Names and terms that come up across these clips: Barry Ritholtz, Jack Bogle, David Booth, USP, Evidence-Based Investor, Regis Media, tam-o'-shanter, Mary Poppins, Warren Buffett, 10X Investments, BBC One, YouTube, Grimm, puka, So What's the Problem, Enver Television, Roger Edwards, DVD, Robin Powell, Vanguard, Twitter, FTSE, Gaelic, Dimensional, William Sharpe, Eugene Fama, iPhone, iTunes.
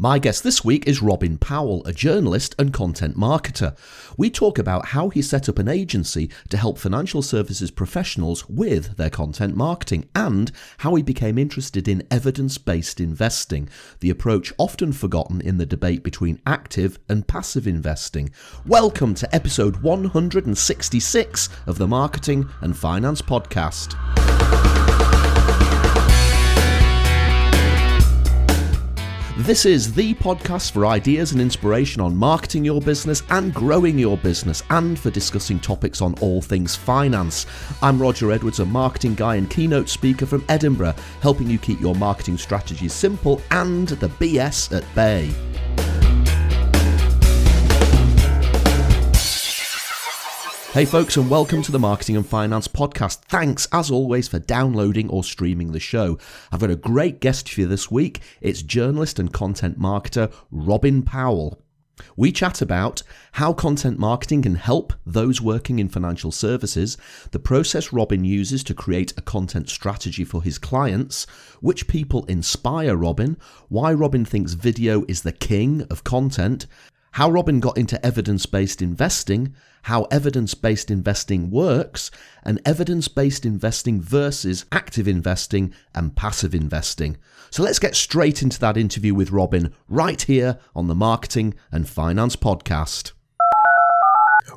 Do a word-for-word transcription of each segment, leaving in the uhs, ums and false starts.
My guest this week is Robin Powell, a journalist and content marketer. We talk about how he set up an agency to help financial services professionals with their content marketing and how he became interested in evidence-based investing, the approach often forgotten in the debate between active and passive investing. Welcome to episode one hundred sixty-six of the Marketing and Finance Podcast. This is the podcast for ideas and inspiration on marketing your business and growing your business, and for discussing topics on all things finance. I'm Roger Edwards, a marketing guy and keynote speaker from Edinburgh, helping you keep your marketing strategies simple and the B S at bay. Hey folks, and welcome to the Marketing and Finance Podcast. Thanks, as always, for downloading or streaming the show. I've got a great guest for you this week. It's journalist and content marketer Robin Powell. We chat about how content marketing can help those working in financial services, the process Robin uses to create a content strategy for his clients, which people inspire Robin, why Robin thinks video is the king of content, how Robin got into evidence-based investing, how evidence-based investing works, and evidence-based investing versus active investing and passive investing. So let's get straight into that interview with Robin right here on the Marketing and Finance Podcast.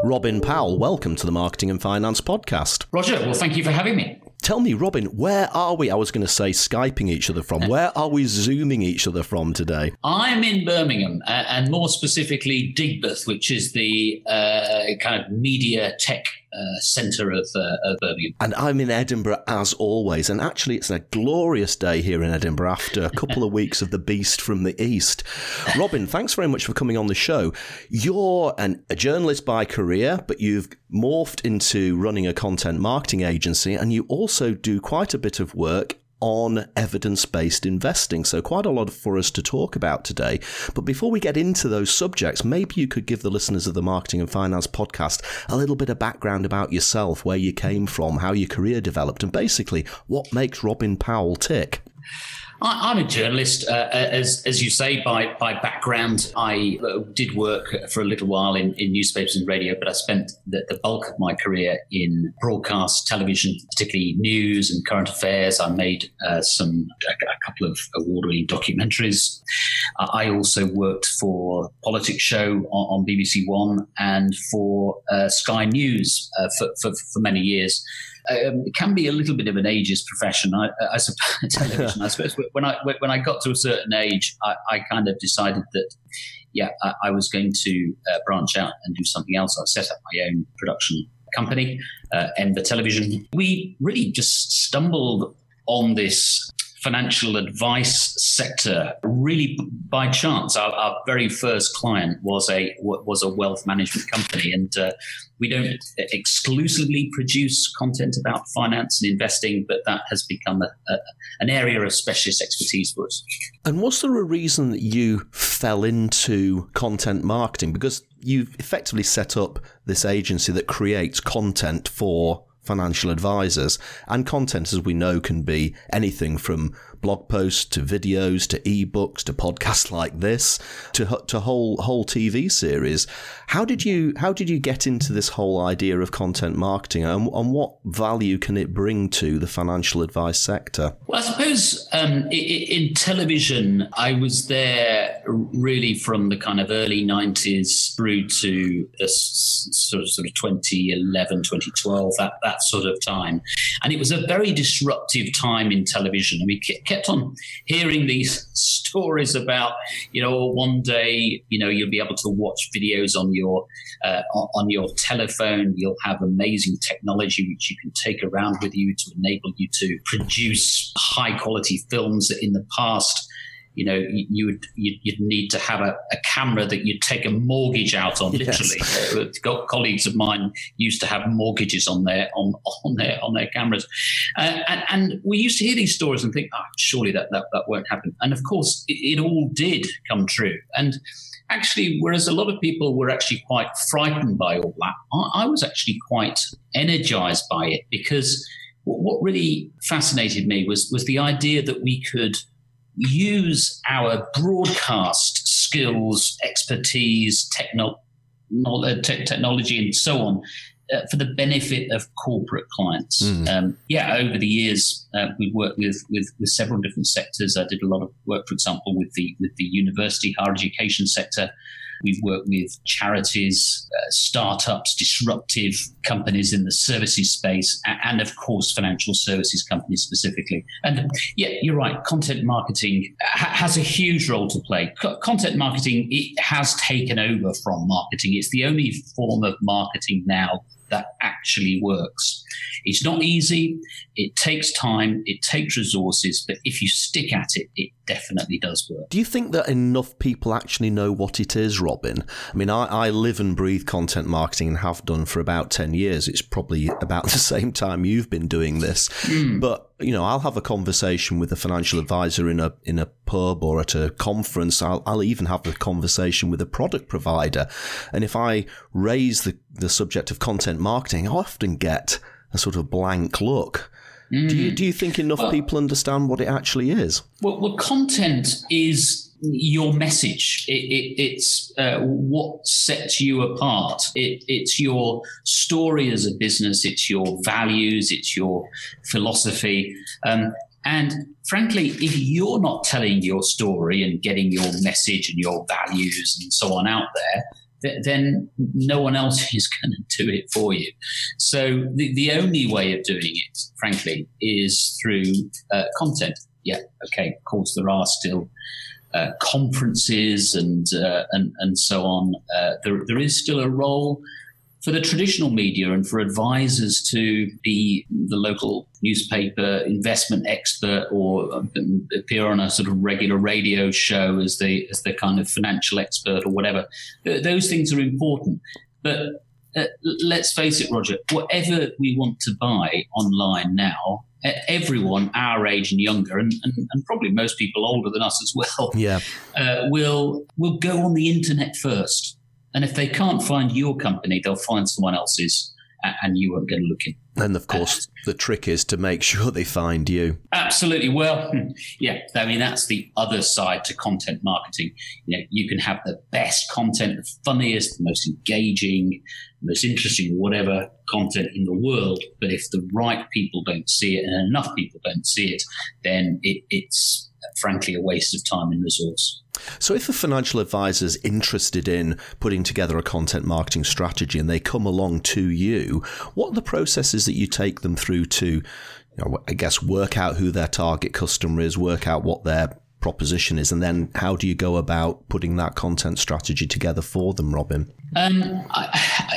Robin Powell, welcome to the Marketing and Finance Podcast. Roger, well, thank you for having me. Tell me, Robin, where are we? I was going to say Skyping each other from. Where are we Zooming each other from today? I'm in Birmingham, uh, and more specifically Digbeth, which is the uh, kind of media tech Uh, centre of, uh, of Birmingham. And I'm in Edinburgh as always, and actually it's a glorious day here in Edinburgh after a couple of weeks of the beast from the east. Robin, thanks very much for coming on the show. You're an, a journalist by career, but you've morphed into running a content marketing agency, and you also do quite a bit of work on evidence-based investing. So quite a lot for us to talk about today. But before we get into those subjects, maybe you could give the listeners of the Marketing and Finance Podcast a little bit of background about yourself, where you came from, how your career developed, and basically what makes Robin Powell tick. I'm a journalist, uh, as as you say, by by background. I uh, did work for a little while in, in newspapers and radio, but I spent the, the bulk of my career in broadcast television, particularly news and current affairs. I made uh, some a, a couple of award-winning documentaries. Uh, I also worked for a politics show on, on B B C One and for uh, Sky News uh, for, for for many years. Um, it can be a little bit of an ageist profession, I, I suppose. Television, I suppose. When I when I got to a certain age, I, I kind of decided that, yeah, I, I was going to uh, branch out and do something else. I set up my own production company, uh, Enver Television. We really just stumbled on this financial advice sector really by chance. Our, our very first client was a was a wealth management company, and uh, we don't exclusively produce content about finance and investing, but that has become a, a, an area of specialist expertise for us. And was there a reason that you fell into content marketing? Because you've effectively set up this agency that creates content for financial advisors, and content, as we know, can be anything from blog posts to videos to ebooks to podcasts like this to to whole whole T V series. How did you how did you get into this whole idea of content marketing, and, and what value can it bring to the financial advice sector? Well, I suppose um, in television, I was there really from the kind of early nineties through to the sort of sort of twenty eleven, twenty twelve. That that That sort of time, and it was a very disruptive time in television. We kept on hearing these stories about, you know, one day, you know, you'll be able to watch videos on your uh, on your telephone. You'll have amazing technology which you can take around with you to enable you to produce high quality films that in the past, you know, you would you'd need to have a, a camera that you'd take a mortgage out on. Literally, yes. Co- colleagues of mine used to have mortgages on their on on their on their cameras, uh, and, and we used to hear these stories and think, oh, surely that, that that won't happen. And of course, it, it all did come true. And actually, whereas a lot of people were actually quite frightened by all that, I, I was actually quite energized by it, because what, what really fascinated me was was the idea that we could use our broadcast skills, expertise, techno- te- technology, and so on uh, for the benefit of corporate clients. Mm. Um, yeah, over the years, uh, we've worked with, with with several different sectors. I did a lot of work, for example, with the with the university higher education sector. We've worked with charities, uh, startups, disruptive companies in the services space, and, of course, financial services companies specifically. And, yeah, you're right. Content marketing ha- has a huge role to play. Co- content marketing, it has taken over from marketing. It's the only form of marketing now that actually works. It's not easy. It takes time. It takes resources. But if you stick at it, it definitely does work. Do you think that enough people actually know what it is, Robin? I mean, I, I live and breathe content marketing and have done for about ten years. It's probably about the same time you've been doing this. Mm. But, you know, I'll have a conversation with a financial advisor in a in a pub or at a conference. I'll, I'll even have a conversation with a product provider. And if I raise the, the subject of content marketing, I often get a sort of blank look. Mm. Do you, do you think enough well, people understand what it actually is? Well, well content is your message. It, it, it's uh, what sets you apart. It, it's your story as a business. It's your values. It's your philosophy. Um, and frankly, if you're not telling your story and getting your message and your values and so on out there, then no one else is going to do it for you. So the, the only way of doing it, frankly, is through uh, content. Yeah, okay, of course there are still uh, conferences and, uh, and and so on. Uh, there there is still a role for the traditional media and for advisors to be the local newspaper investment expert or appear on a sort of regular radio show as the as the kind of financial expert or whatever. Those things are important. But uh, let's face it, Roger, whatever we want to buy online now, everyone our age and younger, and, and, and probably most people older than us as well, yeah. uh, will will go on the internet first. And if they can't find your company, they'll find someone else's, and you won't go looking. And of course, uh, the trick is to make sure they find you. Absolutely. Well, yeah, I mean, that's the other side to content marketing. You know, you can have the best content, the funniest, the most engaging, the most interesting, whatever content in the world. But if the right people don't see it and enough people don't see it, then it, it's frankly a waste of time and resource. So if a financial advisor is interested in putting together a content marketing strategy and they come along to you, what are the processes that you take them through to, you know, I guess, work out who their target customer is, work out what their proposition is, and then how do you go about putting that content strategy together for them, Robin? Um, I,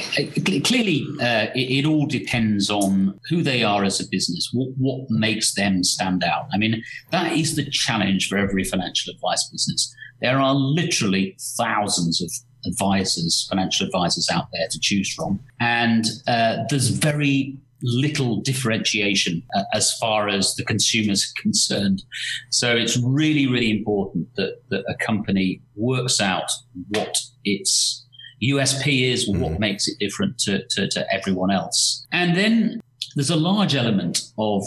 I, clearly, uh, it, it all depends on who they are as a business, what, what makes them stand out. I mean, that is the challenge for every financial advice business. There are literally thousands of advisors, financial advisors out there to choose from. And uh, there's very little differentiation uh, as far as the consumers are concerned. So it's really, really important that, that a company works out what its U S P is, mm-hmm. what makes it different to, to, to everyone else. And then there's a large element of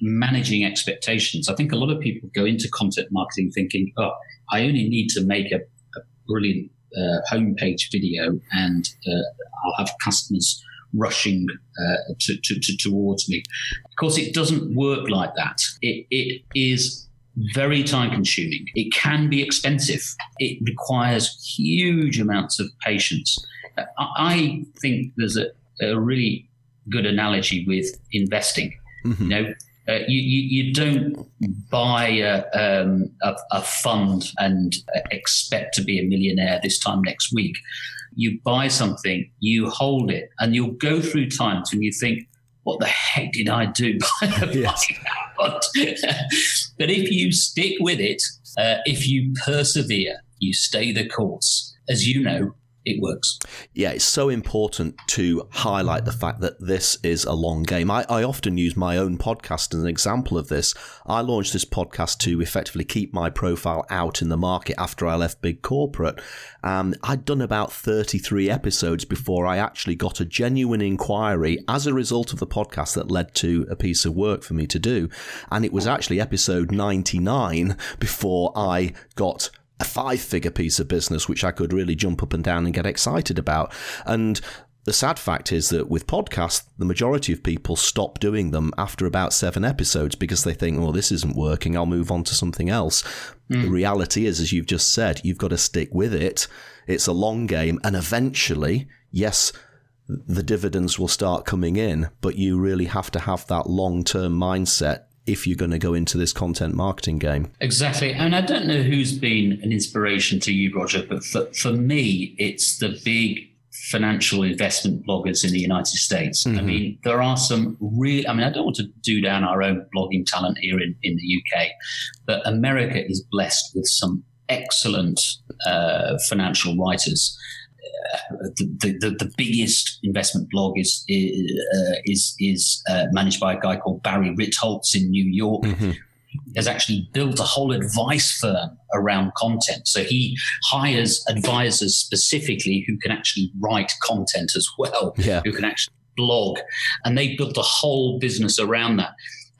managing expectations. I think a lot of people go into content marketing thinking, oh, I only need to make a, a brilliant uh, homepage video and uh, I'll have customers rushing uh, to, to, to, towards me. Of course, it doesn't work like that. It, it is very time-consuming. It can be expensive. It requires huge amounts of patience. Uh, I think there's a, a really good analogy with investing. Mm-hmm. You know, Uh, you, you, you don't buy a, um, a, a fund and expect to be a millionaire this time next week. You buy something, you hold it, and you'll go through times when you think, what the heck did I do by buying that fund? But if you stick with it, uh, if you persevere, you stay the course, as you know, it works. Yeah, it's so important to highlight the fact that this is a long game. I, I often use my own podcast as an example of this. I launched this podcast to effectively keep my profile out in the market after I left big corporate. Um, I'd done about thirty-three episodes before I actually got a genuine inquiry as a result of the podcast that led to a piece of work for me to do. And it was actually episode ninety-nine before I got a five-figure piece of business, which I could really jump up and down and get excited about. And the sad fact is that with podcasts, the majority of people stop doing them after about seven episodes because they think, oh, this isn't working, I'll move on to something else. Mm. The reality is, as you've just said, you've got to stick with it. It's a long game. And eventually, yes, the dividends will start coming in, but you really have to have that long-term mindset if you're going to go into this content marketing game. Exactly. And I don't know who's been an inspiration to you, Roger, but for, for me, it's the big financial investment bloggers in the United States. Mm-hmm. I mean, there are some real, I mean, I don't want to do down our own blogging talent here in, in the U K, but America is blessed with some excellent uh, financial writers. Uh, the, the the biggest investment blog is is uh, is, is uh, managed by a guy called Barry Ritholtz in New York. Mm-hmm. Has actually built a whole advice firm around content. So he hires advisors specifically who can actually write content as well, yeah. who can actually blog, and they built a whole business around that.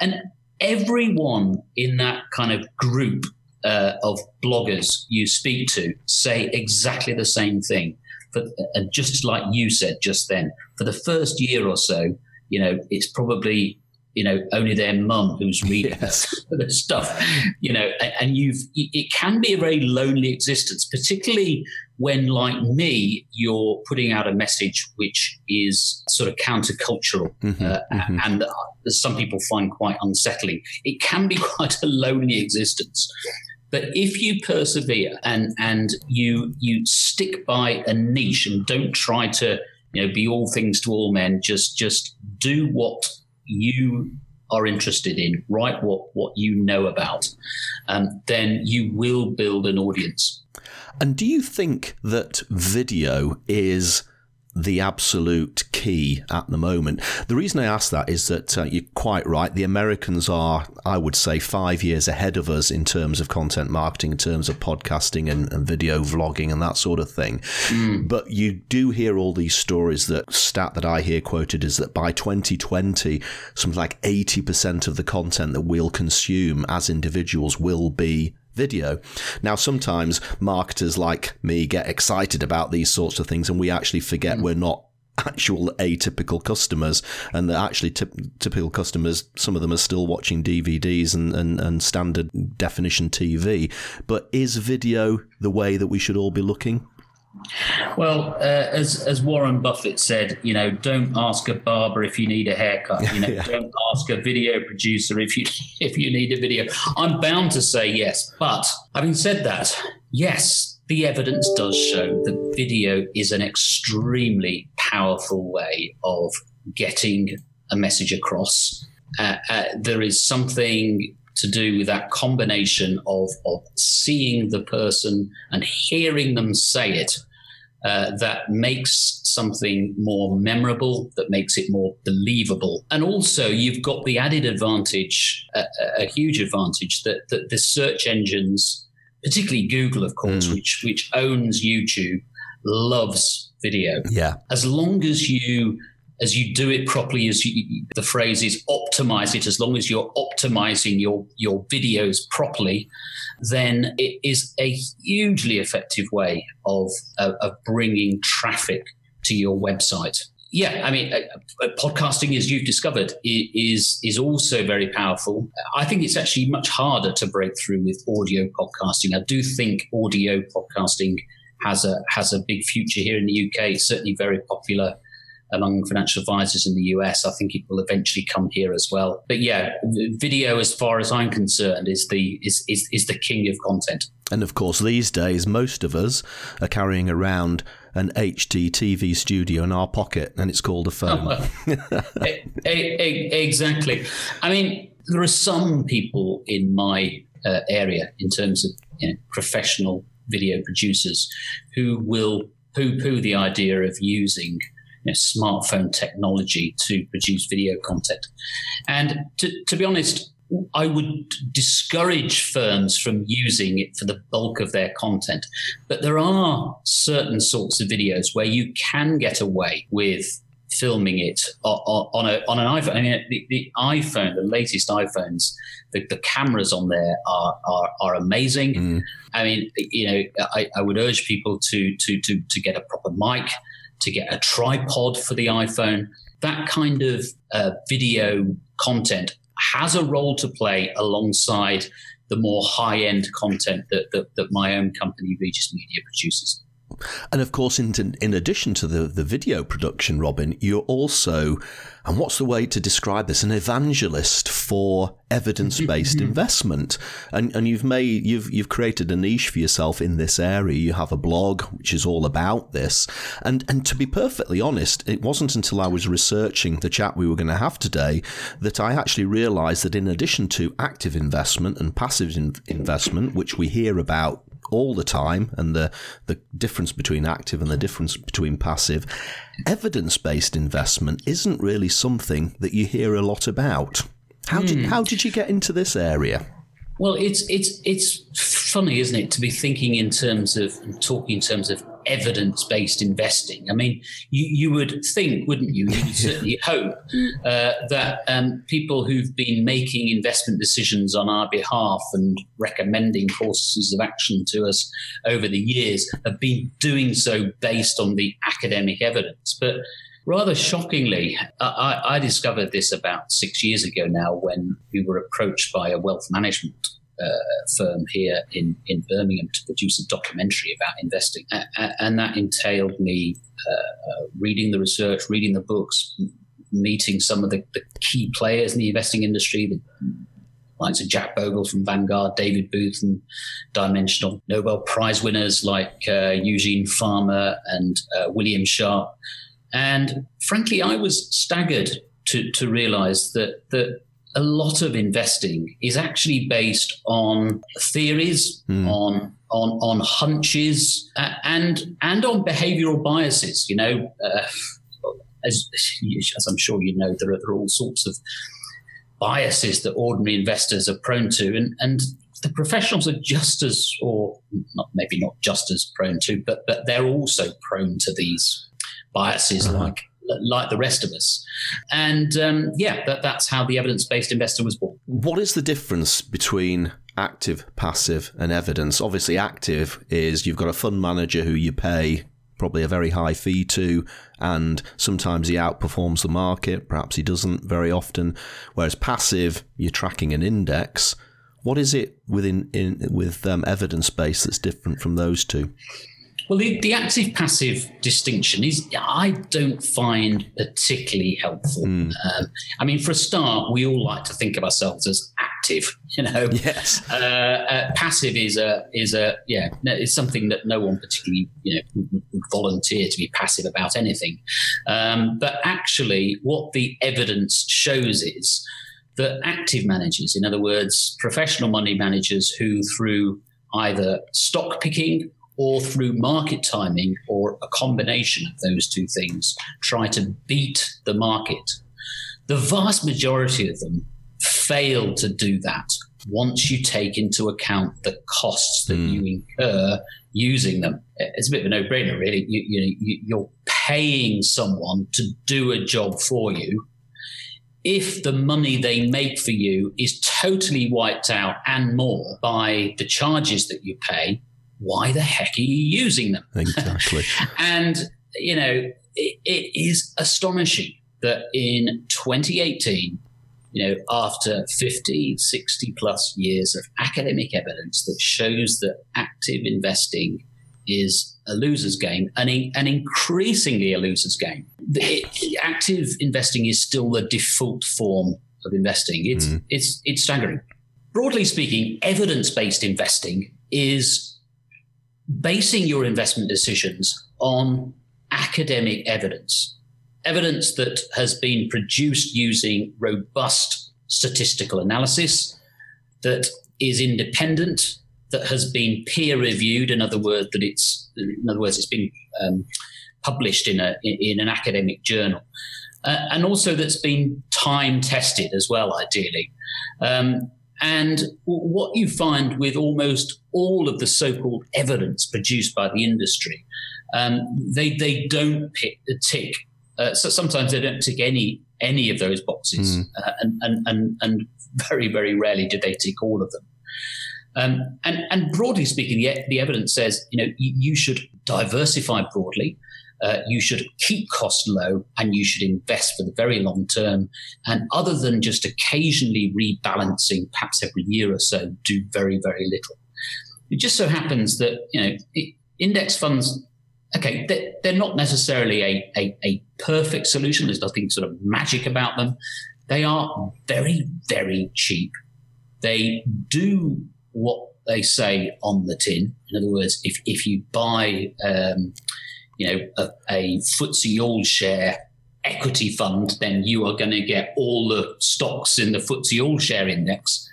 And everyone in that kind of group uh, of bloggers you speak to say exactly the same thing. But, and just like you said just then, for the first year or so, you know, it's probably, you know, only their mum who's reading yes. the stuff, you know, and you've, it can be a very lonely existence, particularly when, like me, you're putting out a message which is sort of countercultural, mm-hmm, uh, mm-hmm. and some people find quite unsettling. It can be quite a lonely existence. But if you persevere and and you you stick by a niche and don't try to, you know, be all things to all men, just just do what you are interested in, write what what you know about, um, then you will build an audience. And do you think that video is the absolute key at the moment? The reason I ask that is that uh, you're quite right. The Americans are, I would say, five years ahead of us in terms of content marketing, in terms of podcasting and, and video vlogging and that sort of thing. Mm. But you do hear all these stories. That stat that I hear quoted is that by twenty twenty, something like eighty percent of the content that we'll consume as individuals will be video. Now, sometimes marketers like me get excited about these sorts of things and we actually forget mm. we're not actual atypical customers, and that actually t- typical customers, some of them are still watching D V Ds and, and, and standard definition T V. But is video the way that we should all be looking? Well, uh, as as Warren Buffett said, you know, don't ask a barber if you need a haircut. You know, yeah. don't ask a video producer if you if you need a video. I'm bound to say yes, but having said that, yes, the evidence does show that video is an extremely powerful way of getting a message across. Uh, uh, there is something to do with that combination of of seeing the person and hearing them say it. Uh, that makes something more memorable, that makes it more believable. And also you've got the added advantage, a, a huge advantage, that, that the search engines, particularly Google, of course, mm. which, which owns YouTube, loves video. Yeah. As long as you, as you do it properly, as you, the phrase is optimize it, as long as you're optimizing your, your videos properly, then it is a hugely effective way of, of, of bringing traffic to your website. Yeah, I mean, uh, podcasting, as you've discovered, is is also very powerful. I think it's actually much harder to break through with audio podcasting. I do think audio podcasting has a has a big future here in the U K. It's certainly very popular among financial advisors in the U S. I think it will eventually come here as well. But yeah, video, as far as I'm concerned, is the is is, is the king of content. And of course, these days, most of us are carrying around an H D T V studio in our pocket, and it's called a phone. Oh, well, e- e- exactly. I mean, there are some people in my uh, area, in terms of, you know, professional video producers, who will poo-poo the idea of using you know, smartphone technology to produce video content. And to, to be honest, I would discourage firms from using it for the bulk of their content. But there are certain sorts of videos where you can get away with filming it on a on an iPhone. I mean, the, the iPhone, the latest iPhones, the, the cameras on there are are, are amazing. Mm. I mean, you know, I, I would urge people to to to to get a proper mic, to get a tripod for the iPhone. That kind of uh, video content has a role to play alongside the more high-end content that that, that my own company, Regis Media, produces. And of course, in in addition to the, the video production, Robin, you're also, and what's the way to describe this, an evangelist for evidence-based investment. And and you've made you've you've created a niche for yourself in this area. You have a blog which is all about this. And and to be perfectly honest, it wasn't until I was researching the chat we were going to have today that I actually realised that in addition to active investment and passive in- investment, which we hear about all the time, and the the difference between active and the difference between passive, evidence-based investment isn't really something that you hear a lot about. How mm. did how did you get into this area? Well, it's it's it's funny, isn't it, to be thinking in terms of talking in terms of evidence-based investing. I mean, you, you would think, wouldn't you? You would certainly hope uh, that um, people who've been making investment decisions on our behalf and recommending courses of action to us over the years have been doing so based on the academic evidence. But rather shockingly, I, I discovered this about six years ago now when we were approached by a wealth management Uh, firm here in, in Birmingham to produce a documentary about investing. A- a- and that entailed me uh, uh, reading the research, reading the books, m- meeting some of the, the key players in the investing industry, the likes of Jack Bogle from Vanguard, David Booth and Dimensional, Nobel Prize winners like uh, Eugene Fama and uh, William Sharpe. And frankly, I was staggered to, to realize that that a lot of investing is actually based on theories, mm. on on on hunches, uh, and and on behavioural biases. You know, uh, as, as I'm sure you know, there are, there are all sorts of biases that ordinary investors are prone to, and and the professionals are just as, or not, maybe not just as prone to, but but they're also prone to these biases, right. like. like the rest of us. And um, yeah, that, that's how the evidence-based investor was born. What is the difference between active, passive and evidence? Obviously, active is you've got a fund manager who you pay probably a very high fee to, and sometimes he outperforms the market, perhaps he doesn't very often. Whereas passive, you're tracking an index. What is it within in, with um, evidence-based that's different from those two? Well, the, the active-passive distinction is, I don't find particularly helpful. Mm. Um, I mean, for a start, we all like to think of ourselves as active, you know. Yes. Uh, uh, passive is a is a yeah, no, it's something that no one particularly you know would, would volunteer to be passive about anything. Um, but actually, what the evidence shows is that active managers, in other words, professional money managers, who through either stock picking or through market timing, or a combination of those two things, try to beat the market. The vast majority of them fail to do that once you take into account the costs that mm. you incur using them. It's a bit of a no-brainer, really. You, you know, you, you're paying someone to do a job for you. If the money they make for you is totally wiped out and more by the charges that you pay, why the heck are you using them? Exactly. And, you know, it, it is astonishing that in twenty eighteen, you know, after fifty, sixty plus years of academic evidence that shows that active investing is a loser's game, and in, and increasingly a loser's game, it, active investing is still the default form of investing. It's, mm. it's, it's staggering. Broadly speaking, evidence-based investing is basing your investment decisions on academic evidence, evidence that has been produced using robust statistical analysis that is independent that has been peer reviewed. In other words, that it's in other words, it's been um, published in a in an academic journal, uh, and also that's been time tested as well, ideally. Um, and w- what you find with almost all of the so-called evidence produced by the industry, um, they they don't pick, tick. Uh, so sometimes they don't tick any any of those boxes, mm. uh, and, and and and very very rarely do they tick all of them. Um, and, and broadly speaking, the, the evidence says, you know, you, you should diversify broadly, uh, you should keep costs low, and you should invest for the very long term. And other than just occasionally rebalancing, perhaps every year or so, do very, very little. It just so happens that, you know, index funds, okay, they're, they're not necessarily a, a, a perfect solution. There's nothing sort of magic about them. They are very, very cheap. They do what they say on the tin. In other words, if if you buy, um, you know, a, a FTSE All Share equity fund, then you are going to get all the stocks in the FTSE All Share index.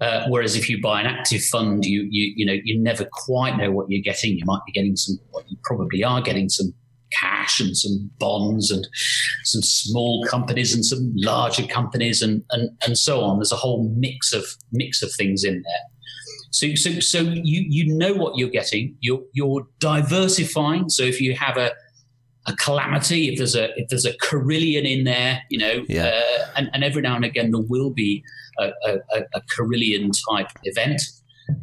Uh, whereas if you buy an active fund, you you you know you never quite know what you're getting. You might be getting some, well, you probably are getting some cash and some bonds and some small companies and some larger companies and and and so on. There's a whole mix of mix of things in there. So, so, so you, you know what you're getting. You're you're diversifying. So if you have a a calamity, if there's a if there's a Carillion in there, you know, yeah. uh, and, and every now and again there will be a, a, a Carillion type event,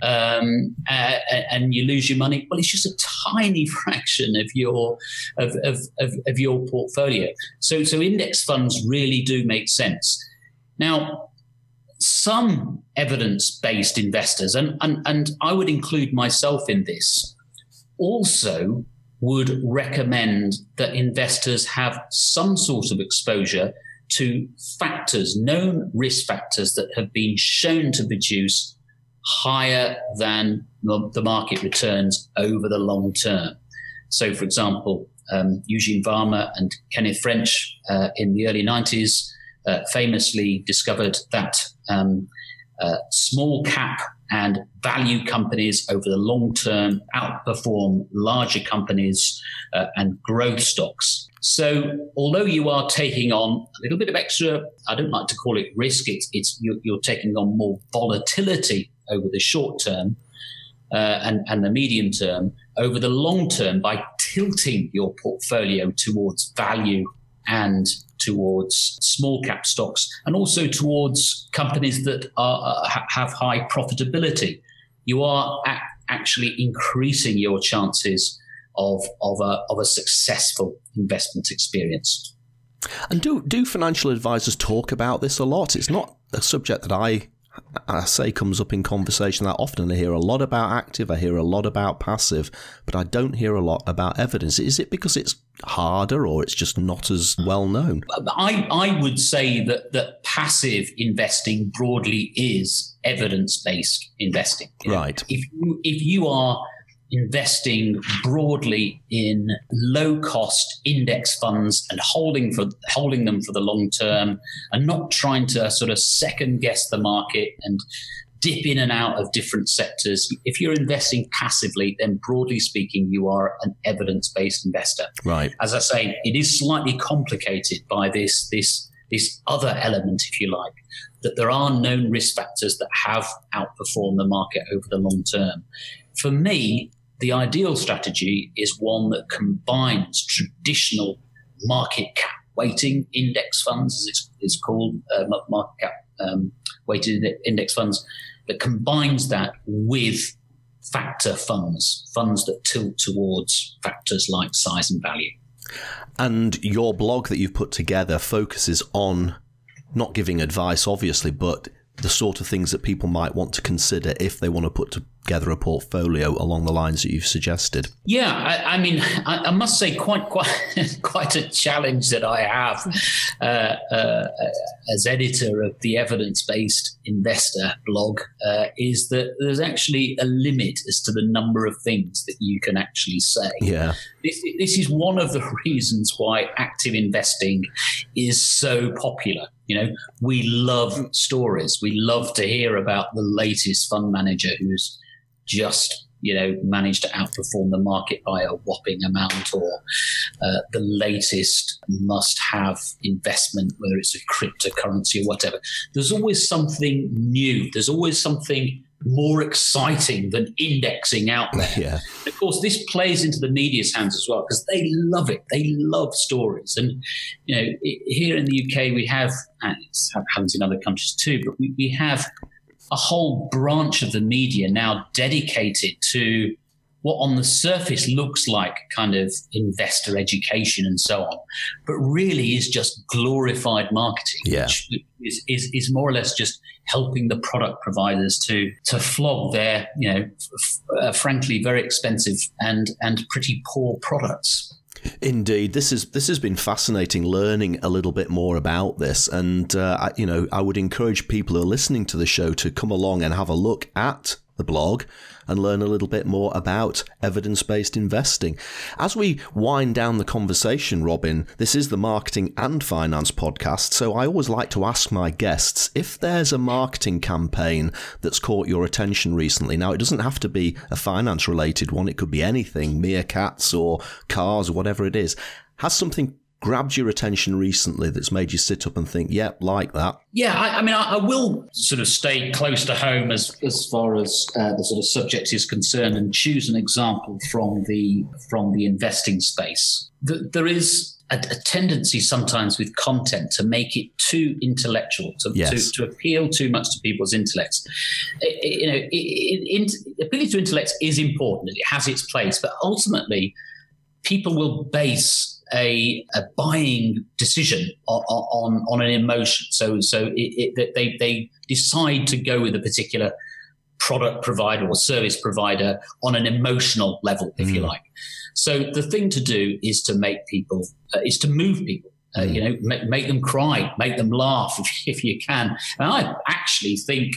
um, uh, and you lose your money. Well, it's just a tiny fraction of your of of, of, of your portfolio. So, so index funds really do make sense. Now, some evidence-based investors, and, and, and I would include myself in this, also would recommend that investors have some sort of exposure to factors, known risk factors that have been shown to produce higher than the market returns over the long term. So, for example, um, Eugene Fama and Kenneth French uh, in the early nineties uh, famously discovered that Um, uh, small cap and value companies over the long term outperform larger companies uh, and growth stocks. So although you are taking on a little bit of extra, I don't like to call it risk, it's, it's you're, you're taking on more volatility over the short term uh, and, and the medium term, over the long term by tilting your portfolio towards value and towards small cap stocks, and also towards companies that are, have high profitability. You are a- actually increasing your chances of of a, of a successful investment experience. And do do financial advisors talk about this a lot? It's not a subject that I I say comes up in conversation that often. I hear a lot about active, I hear a lot about passive, but I don't hear a lot about evidence. Is it because it's harder or it's just not as well known? I, I would say that, that passive investing broadly is evidence-based investing. Right. If you, if you are investing broadly in low-cost index funds and holding for holding them for the long term, and not trying to sort of second-guess the market and dip in and out of different sectors. If you're investing passively, then broadly speaking, you are an evidence-based investor. Right. As I say, it is slightly complicated by this this this other element, if you like, that there are known risk factors that have outperformed the market over the long term. For me, the ideal strategy is one that combines traditional market cap weighting index funds, as it's, it's called, uh, market cap um, weighted index funds, that combines that with factor funds, funds that tilt towards factors like size and value. And your blog that you've put together focuses on not giving advice, obviously, but the sort of things that people might want to consider if they want to put together a portfolio along the lines that you've suggested. Yeah, I, I mean, I, I must say, quite, quite, quite a challenge that I have uh, uh, as editor of the Evidence-Based Investor blog uh, is that there's actually a limit as to the number of things that you can actually say. Yeah, this, this is one of the reasons why active investing is so popular. You know, we love stories. We love to hear about the latest fund manager who's just, you know, managed to outperform the market by a whopping amount, or uh, the latest must-have investment, whether it's a cryptocurrency or whatever. There's always something new. There's always something more exciting than indexing out there. Yeah. Of course, this plays into the media's hands as well, because they love it. They love stories. And, you know, here in the U K, we have, and it happens in other countries too, but we, we have a whole branch of the media now dedicated to what on the surface looks like kind of investor education and so on, but really is just glorified marketing, yeah. which is, is, is more or less just helping the product providers to to flog their, you know, f- uh, frankly, very expensive and and pretty poor products. Indeed, this is this has been fascinating, learning a little bit more about this, and uh, I, you know, I would encourage people who are listening to the show to come along and have a look at the blog and learn a little bit more about evidence-based investing. As we wind down the conversation, Robin, this is the Marketing and Finance podcast, so I always like to ask my guests if there's a marketing campaign that's caught your attention recently. Now, it doesn't have to be a finance-related one. It could be anything, meerkats or cars or whatever it is. Has something grabbed your attention recently that's made you sit up and think, yeah, like that? Yeah, I, I mean, I, I will sort of stay close to home as as far as uh, the sort of subject is concerned, and choose an example from the from the investing space. The, there is a, a tendency sometimes with content to make it too intellectual, to, yes. to, to appeal too much to people's intellects. It, you know, it, it, it, appealing to intellect is important; it has its place, but ultimately, people will base A, a buying decision on, on on an emotion, so so it, it, they they decide to go with a particular product provider or service provider on an emotional level, if mm. you like. So the thing to do is to make people uh, is to move people. Uh, mm. You know, make, make them cry, make them laugh if, if you can. And I actually think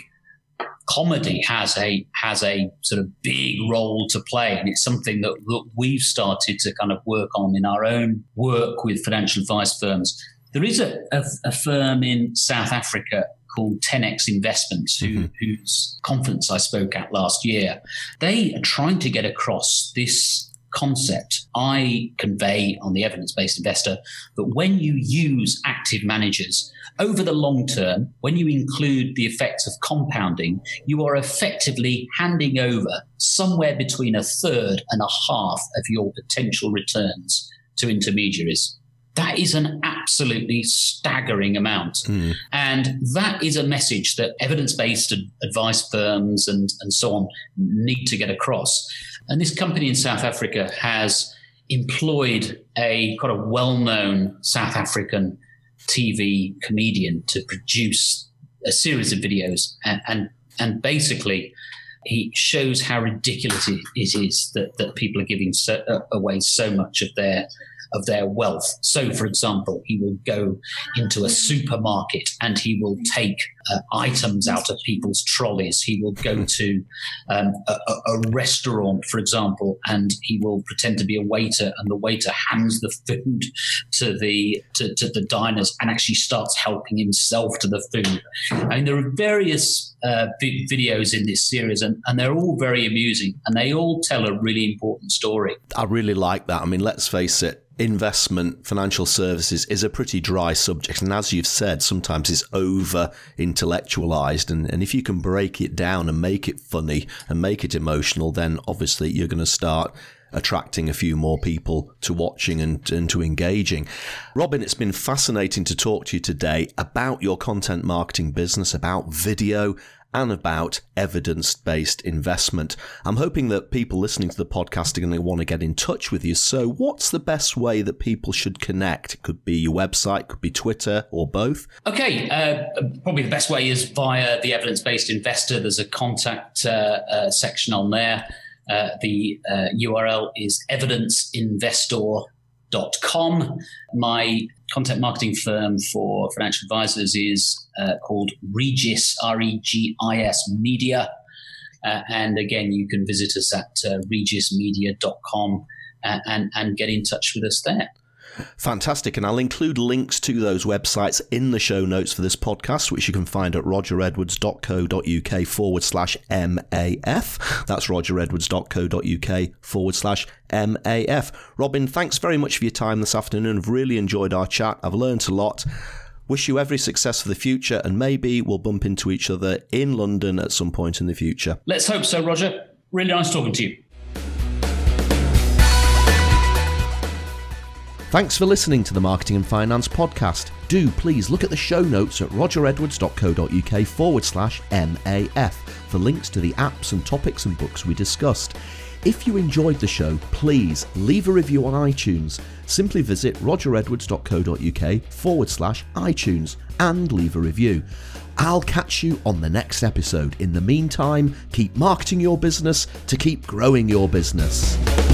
comedy has a has a sort of big role to play, and it's something that, that we've started to kind of work on in our own work with financial advice firms. There is a, a, a firm in South Africa called ten X Investments, who, mm-hmm. whose conference I spoke at last year. They are trying to get across this concept I convey on the Evidence-Based Investor, that when you use active managers over the long term, when you include the effects of compounding, you are effectively handing over somewhere between a third and a half of your potential returns to intermediaries. That is an absolutely staggering amount. Mm. And that is a message that evidence-based advice firms and, and so on need to get across. And this company in South Africa has employed a kind of well-known South African T V comedian to produce a series of videos. And, and, and basically, he shows how ridiculous it is that, that people are giving so, uh, away so much of their of their wealth. So, for example, he will go into a supermarket and he will take uh, items out of people's trolleys. He will go to um, a, a restaurant, for example, and he will pretend to be a waiter, and the waiter hands the food to the to, to the diners and actually starts helping himself to the food. I mean, there are various uh, v- videos in this series, and, and they're all very amusing, and they all tell a really important story. I really like that. I mean, let's face it, investment, financial services is a pretty dry subject, and as you've said, sometimes it's over intellectualized, and, and if you can break it down and make it funny and make it emotional, then obviously you're going to start attracting a few more people to watching and, and to engaging. Robin, it's been fascinating to talk to you today about your content marketing business, about video, and about evidence-based investment. I'm hoping that people listening to the podcast are going to want to get in touch with you. So what's the best way that people should connect? It could be your website, could be Twitter, or both. Okay, uh, probably the best way is via the Evidence-Based Investor. There's a contact uh, uh, section on there. Uh, the uh, U R L is evidence investor dot com. My content marketing firm for financial advisors is uh, called Regis, R E G I S, Media. Uh, and again, you can visit us at uh, regis media dot com uh, and, and get in touch with us there. Fantastic. And I'll include links to those websites in the show notes for this podcast, which you can find at rogeredwards.co.uk forward slash MAF. That's rogeredwards.co.uk forward slash MAF. Robin, thanks very much for your time this afternoon. I've really enjoyed our chat. I've learned a lot. Wish you every success for the future, and maybe we'll bump into each other in London at some point in the future. Let's hope so, Roger. Really nice talking to you. Thanks for listening to the Marketing and Finance Podcast. Do please look at the show notes at rogeredwards.co.uk forward slash MAF for links to the apps and topics and books we discussed. If you enjoyed the show, please leave a review on iTunes. Simply visit rogeredwards.co.uk forward slash iTunes and leave a review. I'll catch you on the next episode. In the meantime, keep marketing your business to keep growing your business.